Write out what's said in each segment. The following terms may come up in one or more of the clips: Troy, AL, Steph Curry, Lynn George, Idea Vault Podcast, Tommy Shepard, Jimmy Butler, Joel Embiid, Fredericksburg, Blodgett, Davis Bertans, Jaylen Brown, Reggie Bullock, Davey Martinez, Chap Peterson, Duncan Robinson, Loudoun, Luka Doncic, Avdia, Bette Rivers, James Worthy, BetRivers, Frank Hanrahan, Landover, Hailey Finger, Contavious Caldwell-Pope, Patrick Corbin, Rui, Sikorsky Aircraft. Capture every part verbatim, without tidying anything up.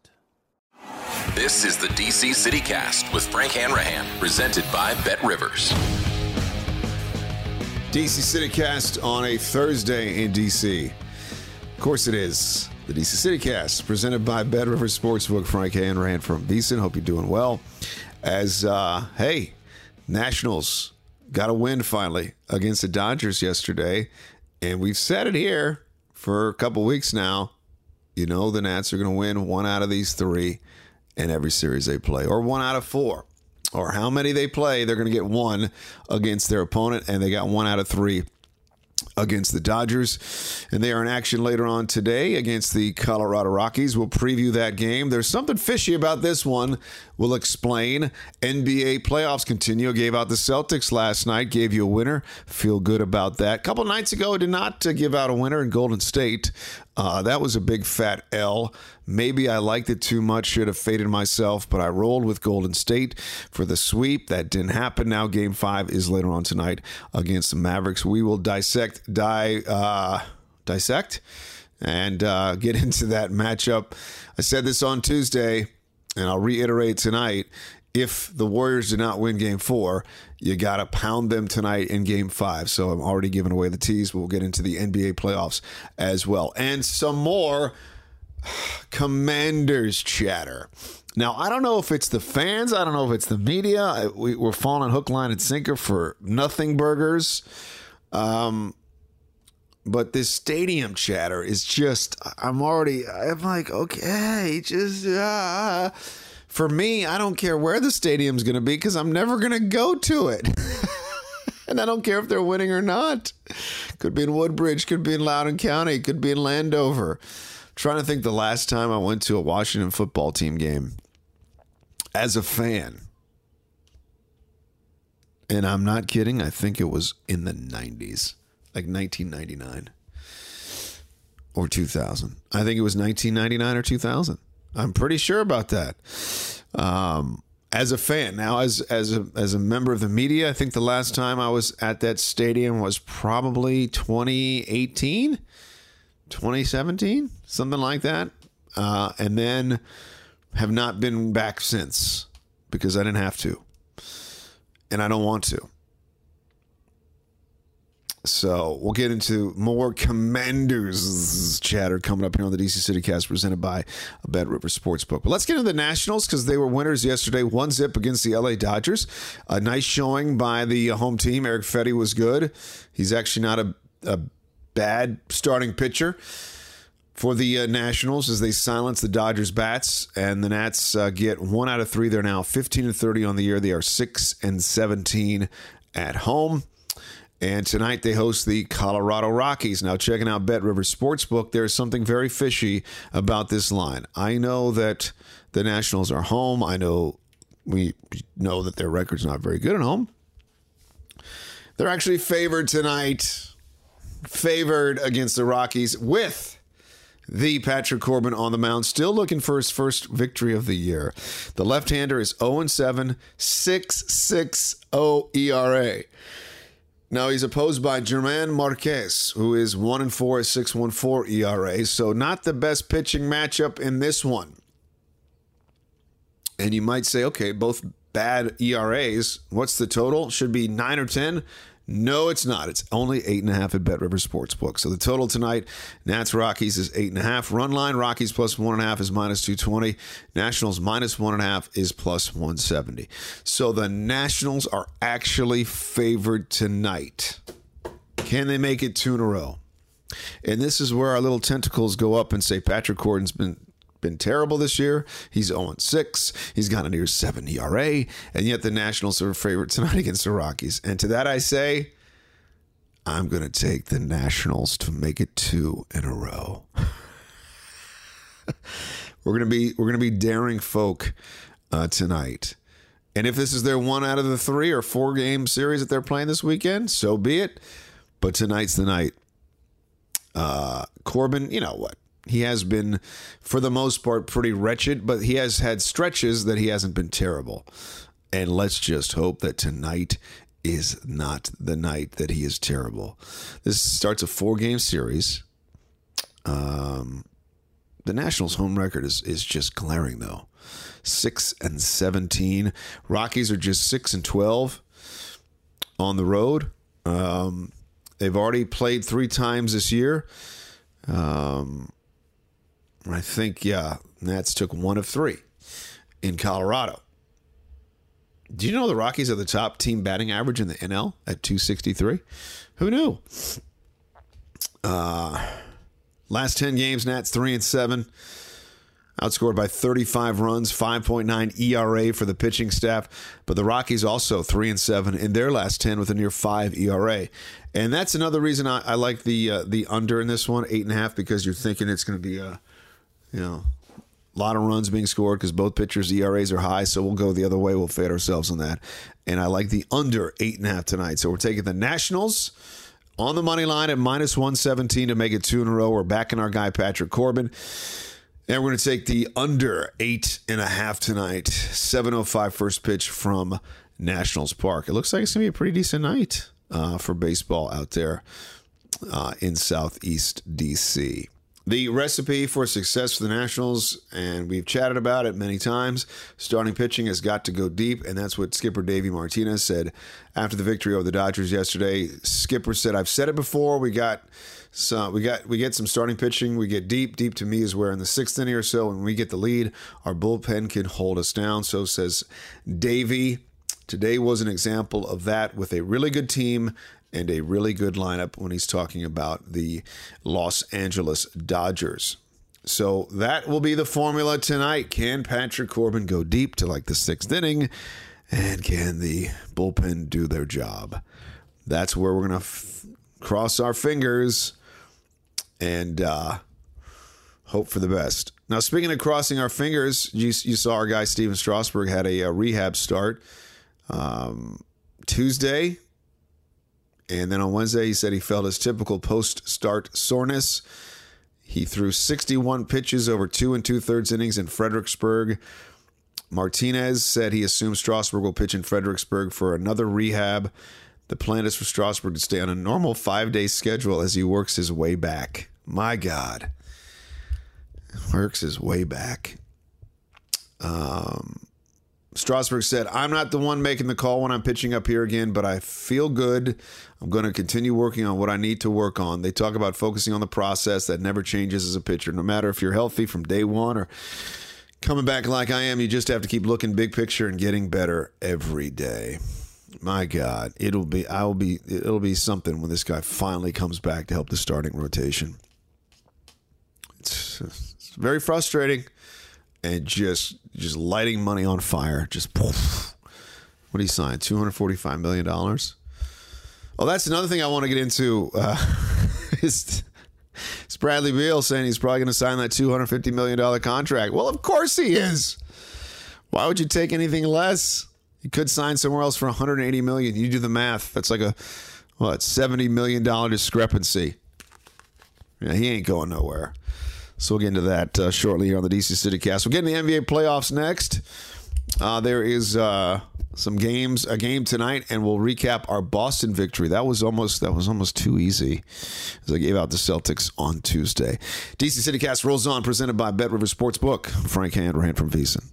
This is the D C City Cast with Frank Hanrahan, presented by Bette Rivers. D C City Cast on a Thursday in D C. Of course it is. The D C City Cast, presented by Bette Rivers Sportsbook. Frank Hanrahan from Beeson. Hope you're doing well. As, uh, hey, Nationals got a win finally against the Dodgers yesterday. And we've said it here for a couple weeks now. You know the Nats are going to win one out of these three in every series they play, or one out of four, or how many they play. They're going to get one against their opponent, and they got one out of three against the Dodgers. And they are in action later on today against the Colorado Rockies. We'll preview that game. There's something fishy about this one. We'll explain. N B A playoffs continue. Gave out the Celtics last night. Gave you a winner. Feel good about that. A couple nights ago, did not give out a winner in Golden State. Uh, that was a big fat L. Maybe I liked it too much. Should have faded myself, but I rolled with Golden State for the sweep. That didn't happen. Now game five is later on tonight against the Mavericks. We will dissect, die, uh, dissect, and uh, get into that matchup. I said this on Tuesday, and I'll reiterate tonight. If the Warriors do not win game four, you got to pound them tonight in game five. So I'm already giving away the tease. We'll get into the N B A playoffs as well. And some more Commanders chatter. Now, I don't know if it's the fans. I don't know if it's the media. We, we're falling hook, line, and sinker for nothing burgers. Um, but this stadium chatter is just, I'm already, I'm like, okay, just, uh for me, I don't care where the stadium's going to be because I'm never going to go to it. And I don't care if they're winning or not. Could be in Woodbridge. Could be in Loudoun County. Could be in Landover. I'm trying to think the last time I went to a Washington football team game as a fan. And I'm not kidding. I think it was in the nineties, like nineteen ninety-nine or two thousand. I think it was nineteen ninety-nine or two thousand. I'm pretty sure about that. Um, as a fan now, as as a, as a member of the media, I think the last time I was at that stadium was probably twenty eighteen, twenty seventeen, something like that. Uh, and then have not been back since because I didn't have to, and I don't want to. So we'll get into more Commanders chatter coming up here on the D C City Cast presented by Bette Rivers Sportsbook. But let's get into the Nationals because they were winners yesterday. One zip against the L A Dodgers. A nice showing by the home team. Eric Fetty was good. He's actually not a, a bad starting pitcher. for the uh, Nationals as they silence the Dodgers' bats, and the Nats uh, get one out of three. They're now fifteen and thirty on the year. They are six and seventeen at home. And tonight they host the Colorado Rockies. Now, checking out Bette Rivers Sportsbook, there's something very fishy about this line. I know that the Nationals are home. I know we know that their record's not very good at home. They're actually favored tonight, favored against the Rockies with the Patrick Corbin on the mound, still looking for his first victory of the year. The left-hander is oh and seven, six point six oh E R A. Now, he's opposed by Germán Márquez, who is one and four at six point one four E R A, so not the best pitching matchup in this one. And you might say, okay, both bad E R As. What's the total? Should be nine or ten. No, it's not. It's only eight point five at BetRivers Sportsbook. So the total tonight, Nats-Rockies is eight point five. Run line, Rockies plus one point five is minus two twenty. Nationals minus one point five is plus one seventy. So the Nationals are actually favored tonight. Can they make it two in a row? And this is where our little tentacles go up and say Patrick Corbin's been been terrible this year. He's oh and six. He's got a near seven E R A, and yet the Nationals are favorite tonight against the Rockies. And to that I say, I'm going to take the Nationals to make it two in a row. we're going to be we're going to be daring folk uh, tonight. And if this is their one out of the three or four game series that they're playing this weekend, so be it. But tonight's the night. Uh, Corbin, you know what? He has been, for the most part, pretty wretched, but he has had stretches that he hasn't been terrible. And let's just hope that tonight is not the night that he is terrible. This starts a four-game series. Um, the Nationals' home record is is just glaring, though. six and seventeen. Rockies are just six and twelve on the road. Um, they've already played three times this year. Um... I think, yeah, Nats took one of three in Colorado. Do you know the Rockies are the top team batting average in the N L at two sixty-three? Who knew? Uh, last ten games, Nats three and seven. Outscored by thirty-five runs, five point nine E R A for the pitching staff. But the Rockies also three and seven in their last ten with a near five E R A. And that's another reason I, I like the uh, the under in this one, eight point five, because you're thinking it's going to be a... You know, a lot of runs being scored because both pitchers' E R As are high, so we'll go the other way. We'll fade ourselves on that. And I like the under eight point five tonight. So we're taking the Nationals on the money line at minus one seventeen to make it two in a row. We're backing our guy, Patrick Corbin. And we're going to take the under eight point five tonight. seven oh five first pitch from Nationals Park. It looks like it's going to be a pretty decent night uh, for baseball out there uh, in Southeast D C The recipe for success for the Nationals, and we've chatted about it many times, starting pitching has got to go deep, and that's what skipper Davey Martinez said after the victory over the Dodgers yesterday. Skipper said, I've said it before, we got some, we got we get some starting pitching, we get deep. Deep to me is where in the sixth inning or so, when we get the lead, our bullpen can hold us down. So says Davey, today was an example of that with a really good team and a really good lineup when he's talking about the Los Angeles Dodgers. So that will be the formula tonight. Can Patrick Corbin go deep to like the sixth inning? And can the bullpen do their job? That's where we're going to f- cross our fingers and uh, hope for the best. Now, speaking of crossing our fingers, you, you saw our guy Steven Strasburg had a, a rehab start um, Tuesday. And then on Wednesday, he said he felt his typical post-start soreness. He threw sixty-one pitches over two and two-thirds innings in Fredericksburg. Martinez said he assumes Strasburg will pitch in Fredericksburg for another rehab. The plan is for Strasburg to stay on a normal five-day schedule as he works his way back. My God. Works his way back. Um... Strasburg said, I'm not the one making the call when I'm pitching up here again, but I feel good. I'm going to continue working on what I need to work on. They talk about focusing on the process that never changes as a pitcher. No matter if you're healthy from day one or coming back like I am, you just have to keep looking big picture and getting better every day. My God, it'll be I will be it'll be something when this guy finally comes back to help the starting rotation. It's very frustrating, and just just lighting money on fire. Just poof. What did he sign? two hundred forty-five million dollars. Oh, that's another thing I want to get into. Uh, is it's Bradley Beal saying he's probably going to sign that two hundred fifty million dollars contract. Well, of course he is. Why would you take anything less? You could sign somewhere else for one hundred eighty million dollars. You do the math. That's like a what seventy million dollars discrepancy. Yeah, he ain't going nowhere. So we'll get into that uh, shortly here on the D C City Cast. We're getting the N B A playoffs next. Uh, there is uh, some games, a game tonight, and we'll recap our Boston victory. That was almost that was almost too easy, as I gave out the Celtics on Tuesday. D C City Cast rolls on, presented by Bet Rivers Sportsbook. I'm Frank Hanrahan from VEASAN.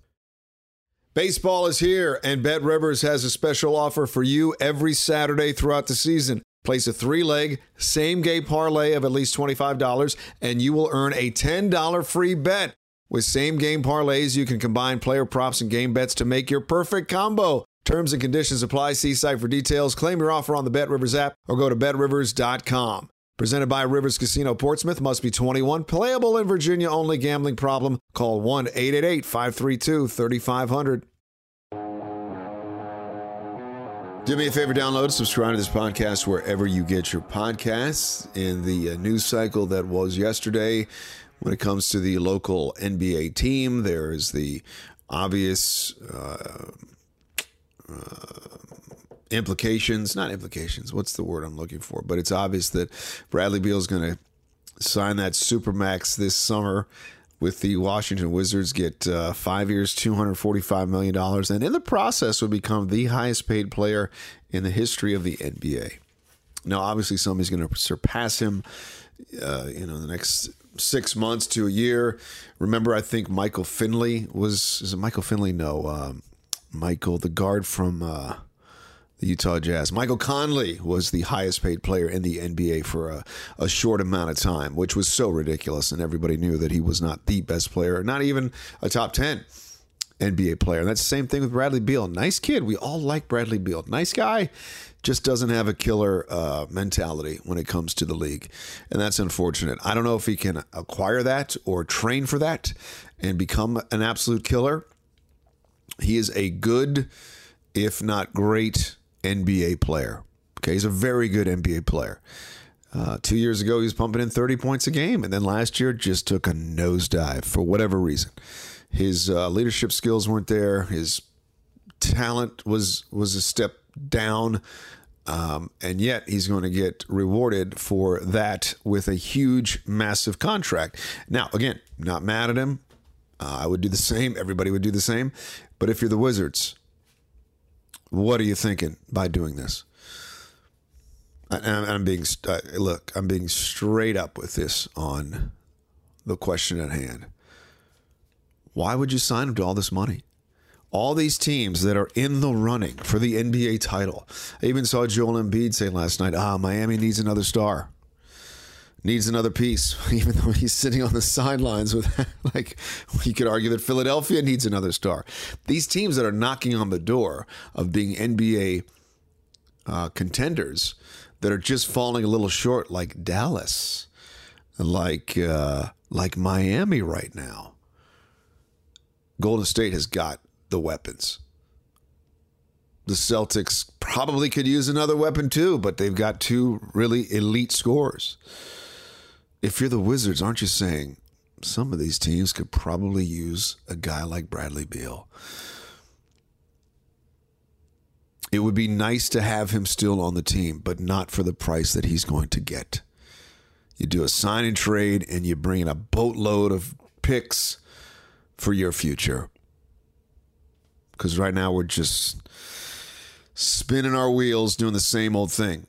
Baseball is here, and Bette Rivers has a special offer for you every Saturday throughout the season. Place a three-leg, same-game parlay of at least twenty-five dollars, and you will earn a ten dollars free bet. With same-game parlays, you can combine player props and game bets to make your perfect combo. Terms and conditions apply. See site for details. Claim your offer on the BetRivers app or go to Bet Rivers dot com. Presented by Rivers Casino Portsmouth. Must be twenty-one. Playable in Virginia only. Gambling problem? Call one eight eight eight, five three two, three five zero zero. Do me a favor, download, subscribe to this podcast wherever you get your podcasts. In the news cycle that was yesterday, when it comes to the local N B A team, there is the obvious uh, uh, implications, not implications, what's the word I'm looking for? But it's obvious that Bradley Beal is going to sign that Supermax this summer with the Washington Wizards, get uh, five years, two hundred forty-five million dollars, and in the process would become the highest paid player in the history of the N B A. Now, obviously, somebody's going to surpass him uh, you know, in the next six months to a year. Remember, I think Michael Finley was, is it Michael Finley? No, um, Michael, the guard from uh, the Utah Jazz. Michael Conley was the highest paid player in the N B A for a, a short amount of time, which was so ridiculous. And everybody knew that he was not the best player, not even a top ten N B A player. And that's the same thing with Bradley Beal. Nice kid. We all like Bradley Beal. Nice guy. Just doesn't have a killer uh, mentality when it comes to the league. And that's unfortunate. I don't know if he can acquire that or train for that and become an absolute killer. He is a good, if not great, N B A player. Okay, he's a very good N B A player. Uh, two years ago, he was pumping in thirty points a game. And then last year just took a nosedive for whatever reason. His uh, leadership skills weren't there. His talent was was a step down. Um, and yet he's going to get rewarded for that with a huge, massive contract. Now, again, not mad at him. Uh, I would do the same. Everybody would do the same. But if you're the Wizards, what are you thinking by doing this? I, I'm, I'm being uh, look, I'm being straight up with this on the question at hand. Why would you sign him to all this money? All these teams that are in the running for the N B A title. I even saw Joel Embiid say last night, ah, Miami needs another star. Needs another piece. Even though he's sitting on the sidelines with, like, you could argue that Philadelphia needs another star. These teams that are knocking on the door of being N B A uh, contenders that are just falling a little short, like Dallas, like uh, like Miami right now. Golden State has got the weapons. The Celtics probably could use another weapon too, but they've got two really elite scorers. If you're the Wizards, aren't you saying some of these teams could probably use a guy like Bradley Beal? It would be nice to have him still on the team, but not for the price that he's going to get. You do a sign and trade and you bring in a boatload of picks for your future. Because right now we're just spinning our wheels doing the same old thing.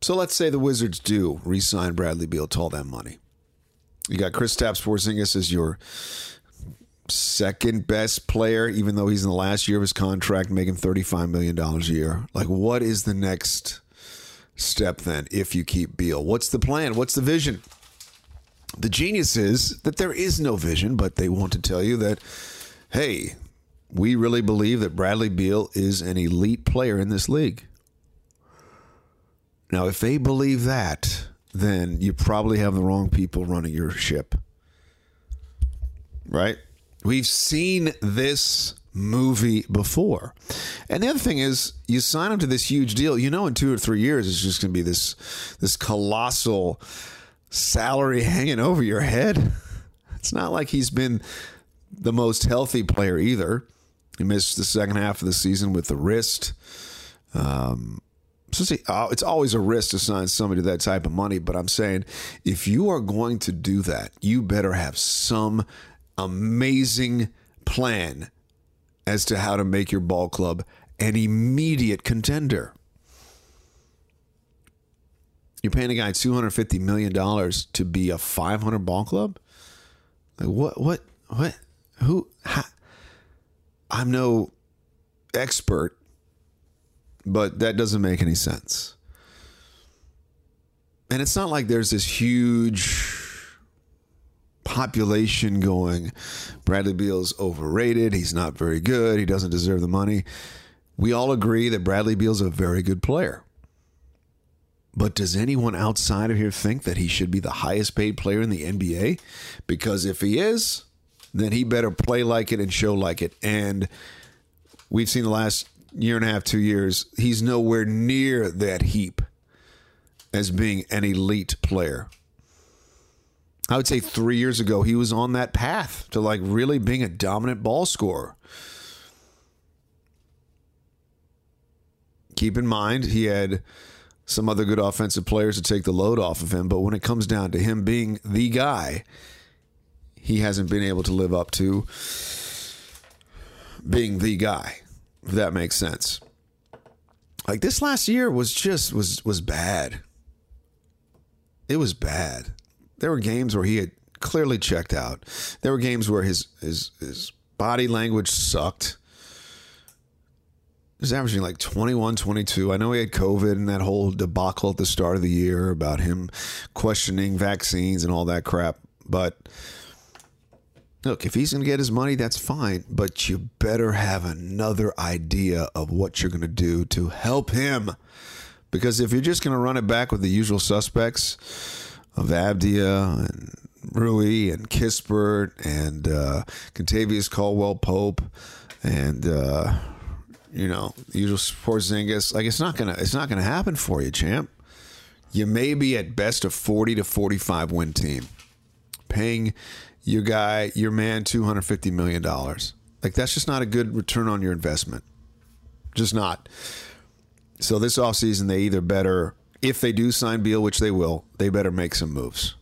So let's say the Wizards do re-sign Bradley Beal to all that money. You got Kristaps Porzingis as your second best player, even though he's in the last year of his contract making thirty-five million dollars a year. Like, what is the next step then if you keep Beal? What's the plan? What's the vision? The genius is that there is no vision, but they want to tell you that, hey, we really believe that Bradley Beal is an elite player in this league. Now, if they believe that, then you probably have the wrong people running your ship. right? We've seen this movie before. And the other thing is, you sign up to this huge deal, you know in two or three years it's just going to be this this colossal salary hanging over your head. It's not like he's been the most healthy player either. He missed the second half of the season with the wrist. Um, so see, it's always a risk to sign somebody to that type of money, but I'm saying if you are going to do that, you better have some amazing plan as to how to make your ball club an immediate contender. You're paying a guy two hundred fifty million dollars to be a five hundred ball club? Like what, what, what, who, how? I'm no expert, but that doesn't make any sense. And it's not like there's this huge population going, Bradley Beal's overrated, he's not very good, he doesn't deserve the money. We all agree that Bradley Beal's a very good player. But does anyone outside of here think that he should be the highest paid player in the N B A? Because if he is, then he better play like it and show like it. And we've seen the last year and a half, two years, he's nowhere near that heap as being an elite player. I would say three years ago, he was on that path to like really being a dominant ball scorer. Keep in mind, he had some other good offensive players to take the load off of him. But when it comes down to him being the guy, he hasn't been able to live up to being the guy, if that makes sense. Like this last year was just was was bad. It was bad. There were games where he had clearly checked out. There were games where his his his body language sucked. He was averaging like twenty-one, twenty-two. I know he had COVID and that whole debacle at the start of the year about him questioning vaccines and all that crap. But look, if he's going to get his money, that's fine. But you better have another idea of what you're going to do to help him. Because if you're just going to run it back with the usual suspects of Avdia and Rui and Kispert and uh, Contavious Caldwell-Pope and... Uh, You know, usual Porzingis. Like it's not gonna, it's not gonna happen for you, champ. You may be at best a forty to forty-five win team, paying your guy, your man, two hundred fifty million dollars. Like that's just not a good return on your investment. Just not. So this offseason, they either better, if they do sign Beal, which they will, they better make some moves.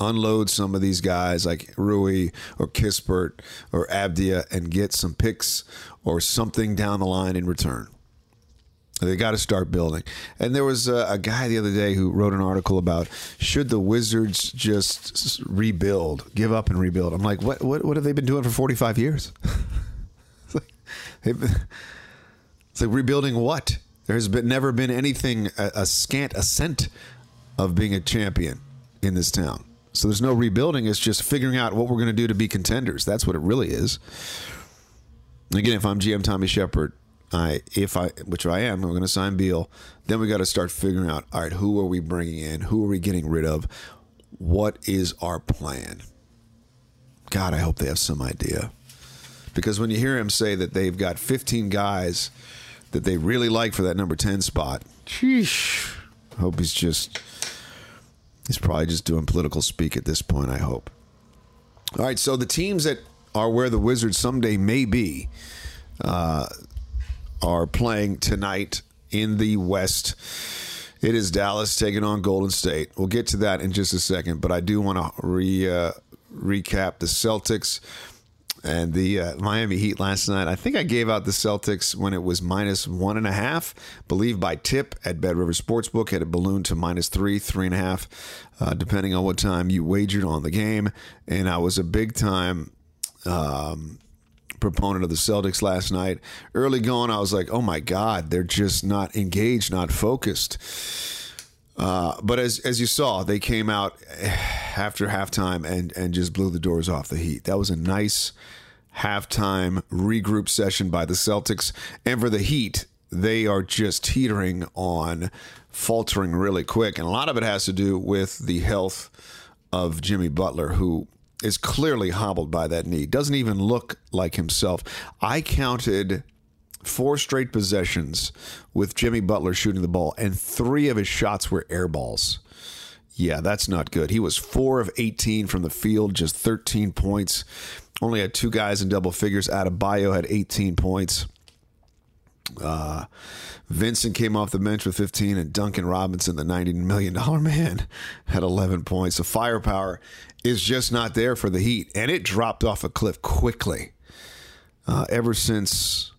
Unload some of these guys like Rui or Kispert or Avdia and get some picks or something down the line in return. They got to start building. And there was a, a guy the other day who wrote an article about should the Wizards just rebuild, give up and rebuild. I'm like, what what, what have they been doing for forty-five years? It's, like, they've been, it's like rebuilding what? There's been, never been anything, a, a scant ascent of being a champion in this town. So there's no rebuilding. It's just figuring out what we're going to do to be contenders. That's what it really is. Again, if I'm G M Tommy Shepard, I if I which I am, I'm going to sign Beal. Then we got to start figuring out, all right, who are we bringing in? Who are we getting rid of? What is our plan? God, I hope they have some idea. Because when you hear him say that they've got fifteen guys that they really like for that number ten spot, sheesh. I hope he's just... He's probably just doing political speak at this point, I hope. All right, so the teams that are where the Wizards someday may be uh, are playing tonight in the West. It is Dallas taking on Golden State. We'll get to that in just a second, but I do want to re, uh, recap the Celtics and the uh, Miami Heat last night. I think I gave out the Celtics when it was minus one and a half. Believe by tip at Bet Rivers Sportsbook had a balloon to minus three, three and a half, uh, depending on what time you wagered on the game. And I was a big time um, proponent of the Celtics last night. Early going, I was like, oh my God, they're just not engaged, not focused. Uh, but as as you saw, they came out after halftime and, and just blew the doors off the Heat. That was a nice halftime regroup session by the Celtics. And for the Heat, they are just teetering on faltering really quick. And a lot of it has to do with the health of Jimmy Butler, who is clearly hobbled by that knee. Doesn't even look like himself. I counted four straight possessions with Jimmy Butler shooting the ball, and three of his shots were air balls. Yeah, that's not good. He was four of eighteen from the field, just thirteen points. Only had two guys in double figures. Adebayo had eighteen points. Uh, Vincent came off the bench with fifteen, and Duncan Robinson, the ninety million dollars man, had eleven points. The firepower is just not there for the Heat, and it dropped off a cliff quickly uh, ever since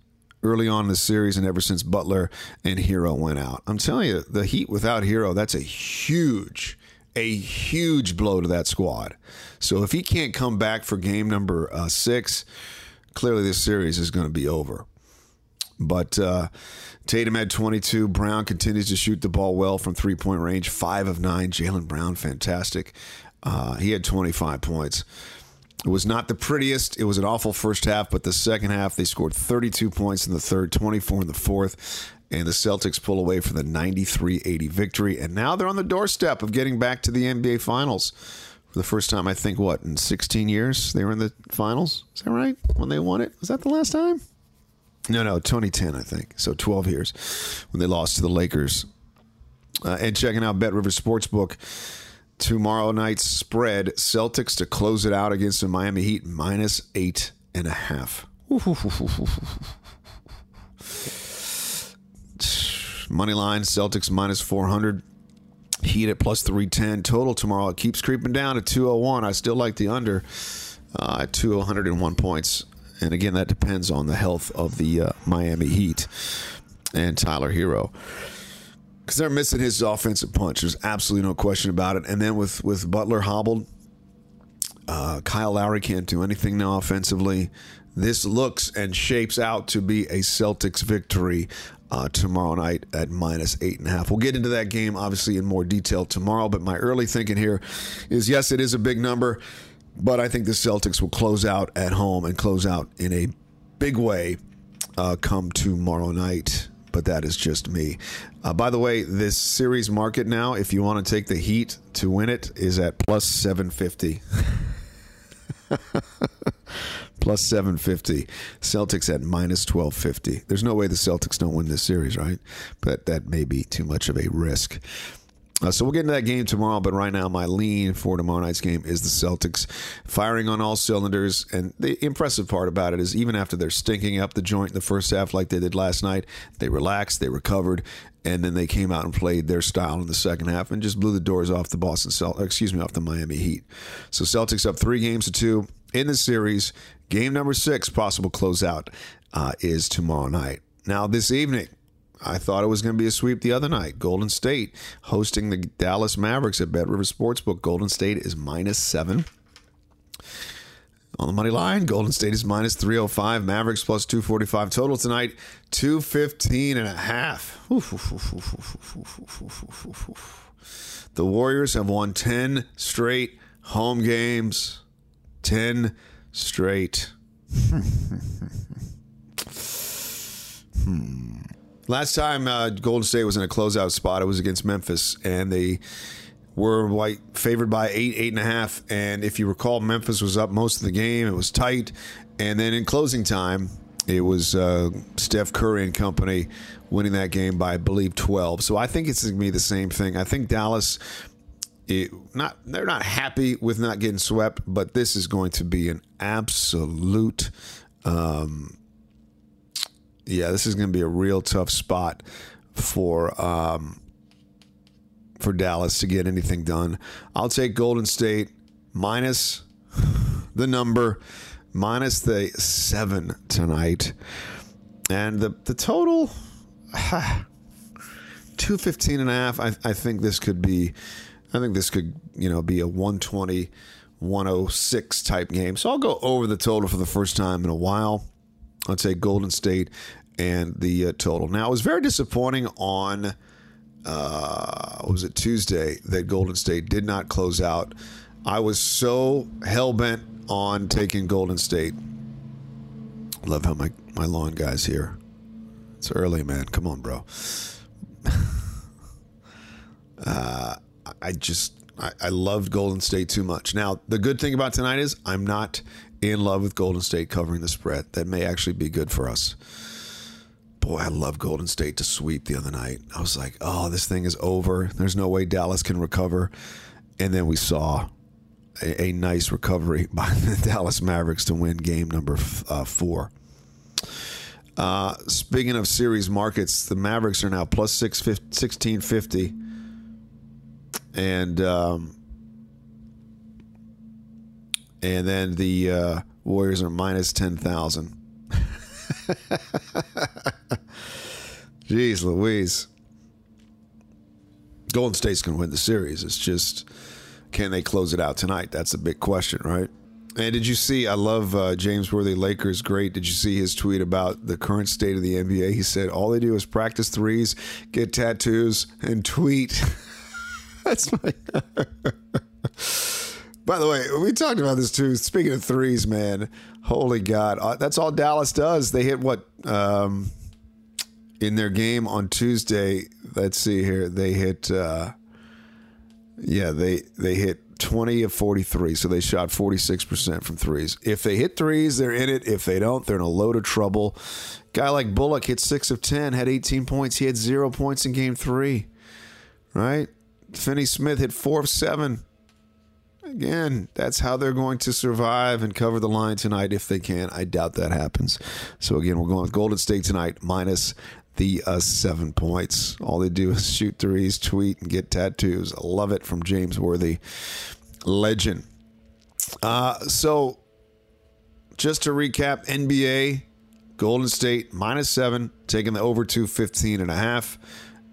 early on in the series and ever since Butler and Hero went out. I'm telling you, the Heat without Hero, that's a huge, a huge blow to that squad. So if he can't come back for game number uh, six, clearly this series is going to be over. But uh, Tatum had twenty-two. Brown continues to shoot the ball well from three-point range, five of nine. Jaylen Brown, fantastic. Uh, he had twenty-five points. It was not the prettiest. It was an awful first half, but the second half, they scored thirty-two points in the third, twenty-four in the fourth, and the Celtics pull away for the ninety-three eighty victory. And now they're on the doorstep of getting back to the N B A Finals for the first time, I think, what, in sixteen years they were in the Finals? Is that right? When they won it? Was that the last time? No, no, twenty ten, I think. So twelve years when they lost to the Lakers. Uh, and checking out Bet Rivers Sportsbook, tomorrow night's spread, Celtics to close it out against the Miami Heat, minus eight and a half. Money line, Celtics minus four hundred. Heat at plus three ten. Total tomorrow, it keeps creeping down to two oh one. I still like the under uh, at two oh one points. And again, that depends on the health of the uh, Miami Heat and Tyler Hero, because they're missing his offensive punch. There's absolutely no question about it. And then with, with Butler hobbled, uh, Kyle Lowry can't do anything now offensively. This looks and shapes out to be a Celtics victory uh, tomorrow night at minus eight and a half. We'll get into that game, obviously, in more detail tomorrow. But my early thinking here is, yes, it is a big number, but I think the Celtics will close out at home and close out in a big way uh, come tomorrow night. But that is just me. Uh, by the way, this series market now, if you want to take the Heat to win it, is at plus seven fifty. Plus seven fifty. Celtics at minus twelve fifty. There's no way the Celtics don't win this series, right? But that may be too much of a risk. Uh, so we'll get into that game tomorrow, but right now my lean for tomorrow night's game is the Celtics firing on all cylinders. And the impressive part about it is, even after they're stinking up the joint in the first half like they did last night, they relaxed, they recovered, and then they came out and played their style in the second half and just blew the doors off the Boston Celtics, excuse me, off the Miami Heat. So Celtics up three games to two in the series. Game number six, possible closeout, uh, is tomorrow night. Now this evening, I thought it was going to be a sweep the other night. Golden State hosting the Dallas Mavericks at BetRivers Sportsbook. Golden State is minus seven. On the money line, Golden State is minus three oh five. Mavericks plus two forty-five. Total tonight, two fifteen and a half. Oof, oof, oof, oof, oof, oof, oof, oof, oof. The Warriors have won ten straight home games. ten straight. hmm. Last time uh, Golden State was in a closeout spot, it was against Memphis, and they were like favored by eight, eight and a half. And if you recall, Memphis was up most of the game. It was tight. And then in closing time, it was uh, Steph Curry and company winning that game by, I believe, twelve. So I think it's going to be the same thing. I think Dallas, it, not they're not happy with not getting swept, but this is going to be an absolute um Yeah, this is going to be a real tough spot for um, for Dallas to get anything done. I'll take Golden State minus the number, minus the seven tonight. And the, the total, ah, two fifteen and a half. I, I think this could be, I think this could, you know, be a one twenty, one oh six type game. So I'll go over the total for the first time in a while. I'll take Golden State and the uh, total. Now, it was very disappointing on, uh, what was it, Tuesday, that Golden State did not close out. I was so hell-bent on taking Golden State. Love how my, my lawn guy's here. It's early, man. Come on, bro. uh, I just, I, I loved Golden State too much. Now, the good thing about tonight is I'm not in love with Golden State covering the spread. That may actually be good for us. Boy, I love Golden State to sweep the other night. I was like, oh, this thing is over. There's no way Dallas can recover. And then we saw a, a nice recovery by the Dallas Mavericks to win game number f- uh, four. Uh, speaking of series markets, the Mavericks are now plus sixteen fifty. And um, and then the uh, Warriors are minus ten thousand. Jeez Louise. Golden State's going to win the series. It's just, can they close it out tonight? That's a big question, right? And did you see, I love uh, James Worthy, Lakers, great. Did you see his tweet about the current state of the N B A? He said, all they do is practice threes, get tattoos, and tweet. That's my... By the way, we talked about this too. Speaking of threes, man, holy God. That's all Dallas does. They hit what? Um, in their game on Tuesday, let's see here. They hit, uh, yeah, they they hit twenty of forty-three. So they shot forty-six percent from threes. If they hit threes, they're in it. If they don't, they're in a load of trouble. Guy like Bullock hit six of ten, had eighteen points. He had zero points in game three, right? Finney Smith hit four of seven. Again, that's how they're going to survive and cover the line tonight if they can. I doubt that happens. So, again, we're going with Golden State tonight minus the uh, seven points. All they do is shoot threes, tweet, and get tattoos. I love it from James Worthy, legend. Uh, so, just to recap, N B A, Golden State minus seven, taking the over to fifteen and a half.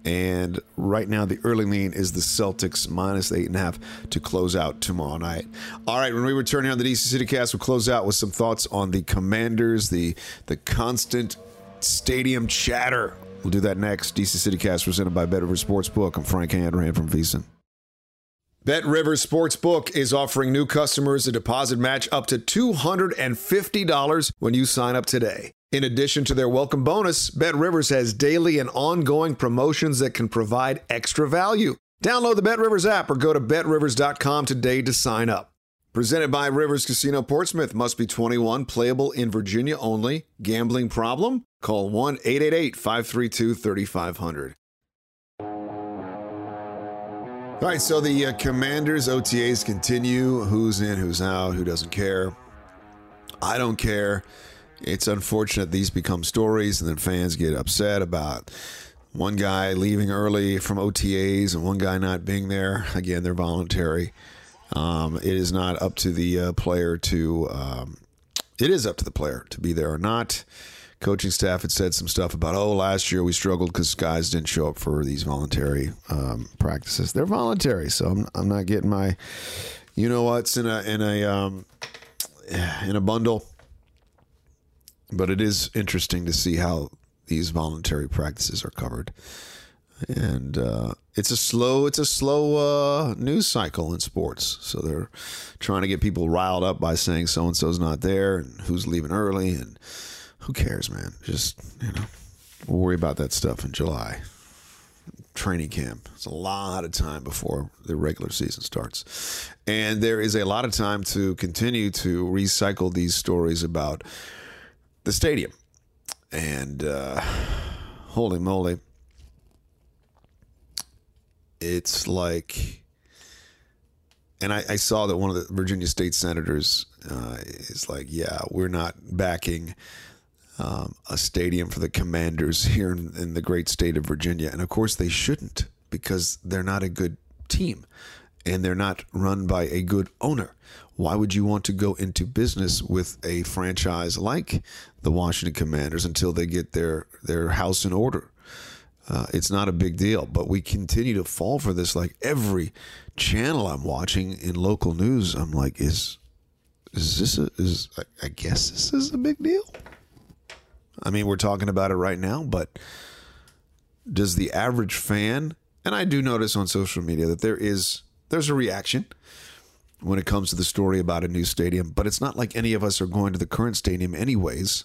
And right now, the early lean is the Celtics minus eight and a half to close out tomorrow night. All right, when we return here on the D C City Cast, we'll close out with some thoughts on the Commanders, the the constant stadium chatter. We'll do that next. D C City Cast presented by BetRivers Sportsbook. I'm Frank Hanrahan from VEASAN. BetRivers Sportsbook is offering new customers a deposit match up to two hundred fifty dollars when you sign up today. In addition to their welcome bonus, BetRivers has daily and ongoing promotions that can provide extra value. Download the BetRivers app or go to bet rivers dot com today to sign up. Presented by Rivers Casino Portsmouth. Must be twenty-one, playable in Virginia only. Gambling problem? Call one eight eight eight, five three two, three five zero zero. All right, so the uh, Commanders O T As continue. Who's in, who's out, who doesn't care? I don't care. It's unfortunate these become stories, and then fans get upset about one guy leaving early from O T As and one guy not being there. Again, they're voluntary. Um, it is not up to the uh, player to um, – it is up to the player to be there or not. Coaching staff had said some stuff about, oh, last year we struggled because guys didn't show up for these voluntary um, practices. They're voluntary, so I'm, I'm not getting my – you know what's in a in a um, in a bundle. But it is interesting to see how these voluntary practices are covered. And uh, it's a slow it's a slow uh, news cycle in sports. So they're trying to get people riled up by saying so-and-so's not there and who's leaving early. And who cares, man? Just, you know, we'll worry about that stuff in July. Training camp. It's a lot of time before the regular season starts. And there is a lot of time to continue to recycle these stories about the stadium. And uh, holy moly, it's like, and I, I saw that one of the Virginia state senators uh, is like, yeah, we're not backing um, a stadium for the Commanders here in, in the great state of Virginia. And of course they shouldn't, because they're not a good team and they're not run by a good owner. Why would you want to go into business with a franchise like the Washington Commanders until they get their, their house in order? Uh, it's not a big deal, but we continue to fall for this. Like every channel I'm watching in local news, I'm like, is is this a, is I guess this is a big deal. I mean, we're talking about it right now, but does the average fan? And I do notice on social media that there is there's a reaction when it comes to the story about a new stadium, but it's not like any of us are going to the current stadium anyways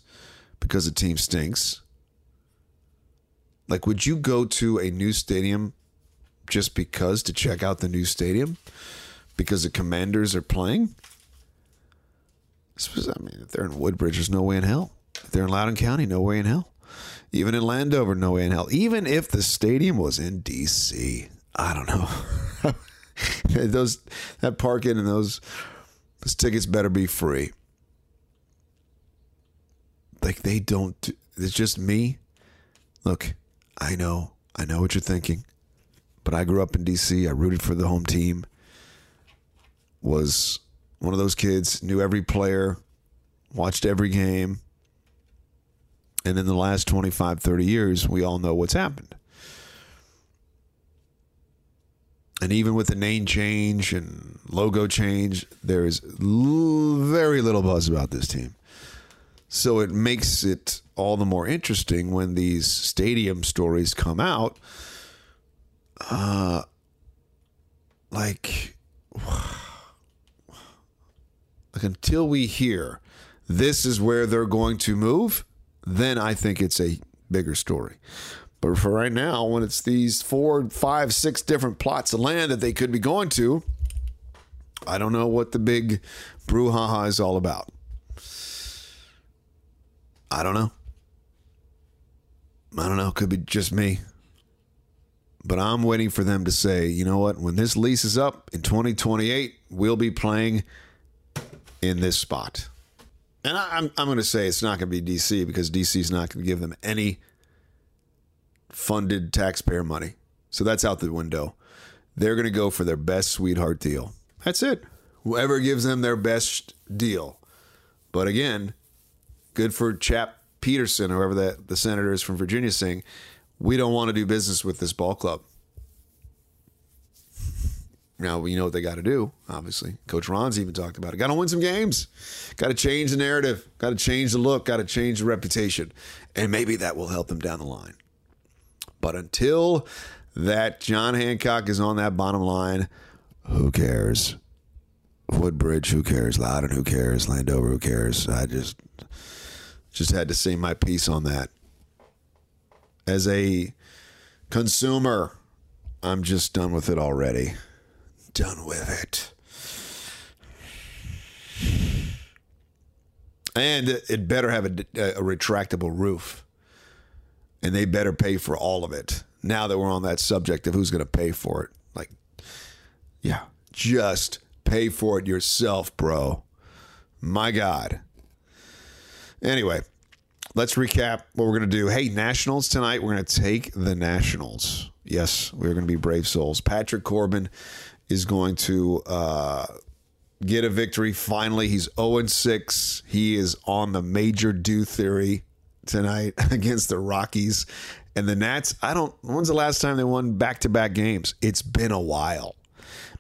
because the team stinks. Like, would you go to a new stadium just because to check out the new stadium because the Commanders are playing? I mean, if they're in Woodbridge, there's no way in hell. If they're in Loudoun County, no way in hell. Even in Landover, no way in hell. Even if the stadium was in D C, I don't know. Those that parking and those, those tickets better be free. Like they don't. It's just me. Look, I know, I know what you're thinking, but I grew up in D C. I rooted for the home team. Was one of those kids, knew every player, watched every game. And in the last twenty-five, thirty years, we all know what's happened. And even with the name change and logo change, there is l- very little buzz about this team. So it makes it all the more interesting when these stadium stories come out. Uh, like, like, until we hear this is where they're going to move, then I think it's a bigger story. But for right now, when it's these four, five, six different plots of land that they could be going to, I don't know what the big brouhaha is all about. I don't know. I don't know. Could be just me. But I'm waiting for them to say, you know what? When this lease is up in twenty twenty-eight, we'll be playing in this spot. And I, I'm I'm going to say it's not going to be D C because D C is not going to give them any funded taxpayer money. So that's out the window. They're going to go for their best sweetheart deal. That's it. Whoever gives them their best deal. But again, good for Chap Peterson, whoever that the senator is from Virginia, saying, we don't want to do business with this ball club. Now, you know what they got to do, obviously. Coach Ron's even talked about it. Got to win some games. Got to change the narrative. Got to change the look. Got to change the reputation. And maybe that will help them down the line. But until that John Hancock is on that bottom line, who cares? Woodbridge, who cares? Loudoun, who cares? Landover, who cares? I just, just had to say my piece on that. As a consumer, I'm just done with it already. Done with it. And it better have a, a retractable roof. And they better pay for all of it. Now that we're on that subject of who's going to pay for it. Like, yeah, just pay for it yourself, bro. My God. Anyway, let's recap what we're going to do. Hey, Nationals tonight. We're going to take the Nationals. Yes, we're going to be brave souls. Patrick Corbin is going to uh, get a victory. Finally, he's oh and six. He is on the major do theory tonight against the Rockies and the Nats. I don't, when's the last time they won back-to-back games? It's been a while.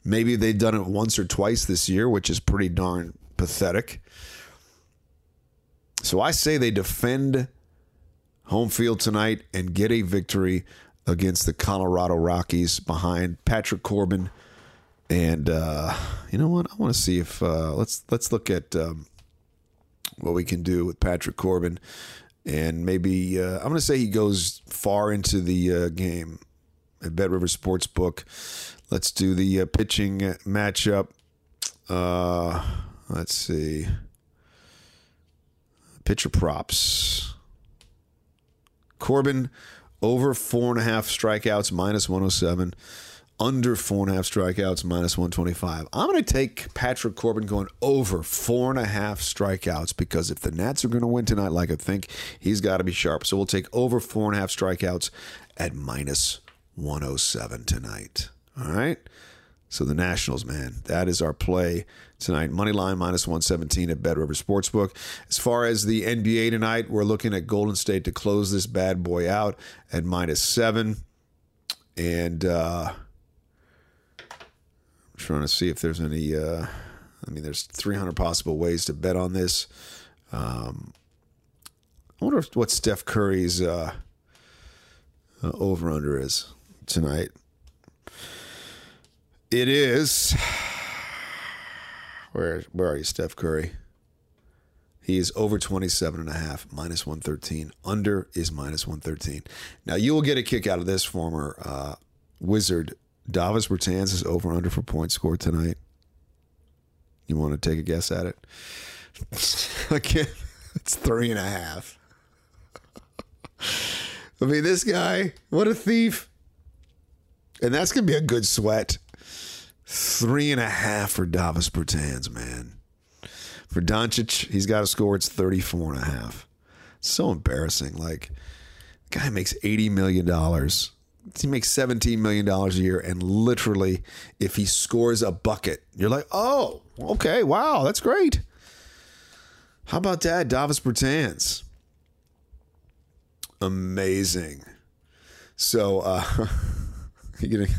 Maybe they've done it once or twice this year, which is pretty darn pathetic. So I say they defend home field tonight and get a victory against the Colorado Rockies behind Patrick Corbin. And uh, you know what? I want to see if uh, let's let's look at um, what we can do with Patrick Corbin, and maybe uh, I'm going to say he goes far into the uh, game at Bet Rivers Sportsbook. Let's do the uh, pitching matchup. Uh, let's see, pitcher props. Corbin over four and a half strikeouts minus one oh seven. Under four and a half strikeouts, minus one twenty-five. I'm going to take Patrick Corbin going over four and a half strikeouts because if the Nats are going to win tonight, like I think, he's got to be sharp. So we'll take over four and a half strikeouts at minus one oh seven tonight. All right. So the Nationals, man, that is our play tonight. Money line minus one seventeen at BetRivers Sportsbook. As far as the N B A tonight, we're looking at Golden State to close this bad boy out at minus seven. And, uh, trying to see if there's any uh I mean there's three hundred possible ways to bet on this. um I wonder if, what Steph Curry's uh, uh over under is tonight. It is where where are you, Steph Curry? He is over twenty-seven and a half, minus one thirteen. Under is minus one thirteen. Now you will get a kick out of this former uh Wizard Davis Bertans is over under for points scored tonight. You want to take a guess at it? Again, it's three and a half. I mean, this guy, what a thief. And that's going to be a good sweat. Three and a half for Davis Bertans, man. For Doncic, he's got to score. It's thirty-four and a half. It's so embarrassing. Like, the guy makes eighty million dollars. He makes seventeen million dollars a year. And literally, if he scores a bucket, you're like, oh, okay, wow, that's great. How about that, Davis Bertans? Amazing. So, uh, you're going to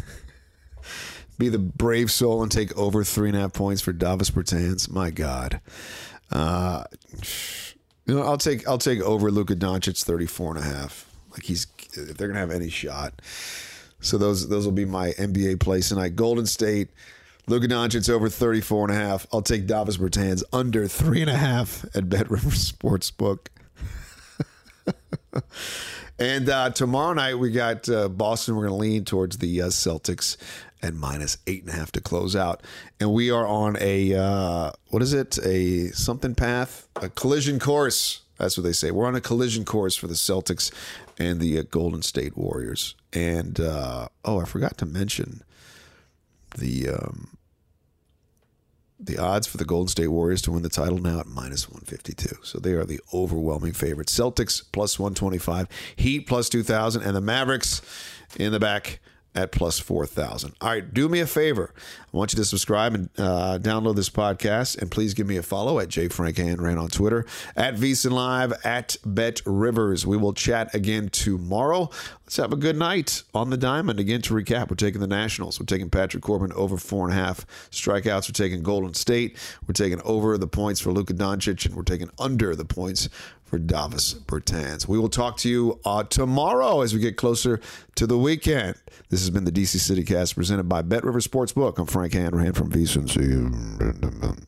be the brave soul and take over three and a half points for Davis Bertans. My God. Uh, you know, I'll take, I'll take over Luka Doncic thirty-four and a half. Like, he's, if they're going to have any shot. So those, those will be my N B A plays tonight. Golden State, Luka Doncic over thirty-four and a half. I'll take Davis Bertans under three and a half at BetRivers Sportsbook. And uh, tomorrow night we got uh, Boston. We're going to lean towards the uh, Celtics at minus eight and a half to close out. And we are on a uh, what is it? A something path, a collision course. That's what they say. We're on a collision course for the Celtics and the uh, Golden State Warriors. And uh, oh, I forgot to mention the um, the odds for the Golden State Warriors to win the title now at minus one fifty-two. So they are the overwhelming favorite. Celtics plus one twenty-five, Heat plus two thousand, and the Mavericks in the back at plus four thousand. All right, do me a favor. I want you to subscribe and uh, download this podcast, and please give me a follow at J. Frank Hanrahan on Twitter, at VEASAN Live, at Bet Rivers. We will chat again tomorrow. Let's have a good night on the diamond. Again, to recap, we're taking the Nationals. We're taking Patrick Corbin over four and a half strikeouts. We're taking Golden State. We're taking over the points for Luka Doncic, and we're taking under the points for Davis Bertans. We will talk to you uh, tomorrow as we get closer to the weekend. This has been the D C City Cast presented by BetRivers Sportsbook. I'm Frank Hanrahan from VEASAN.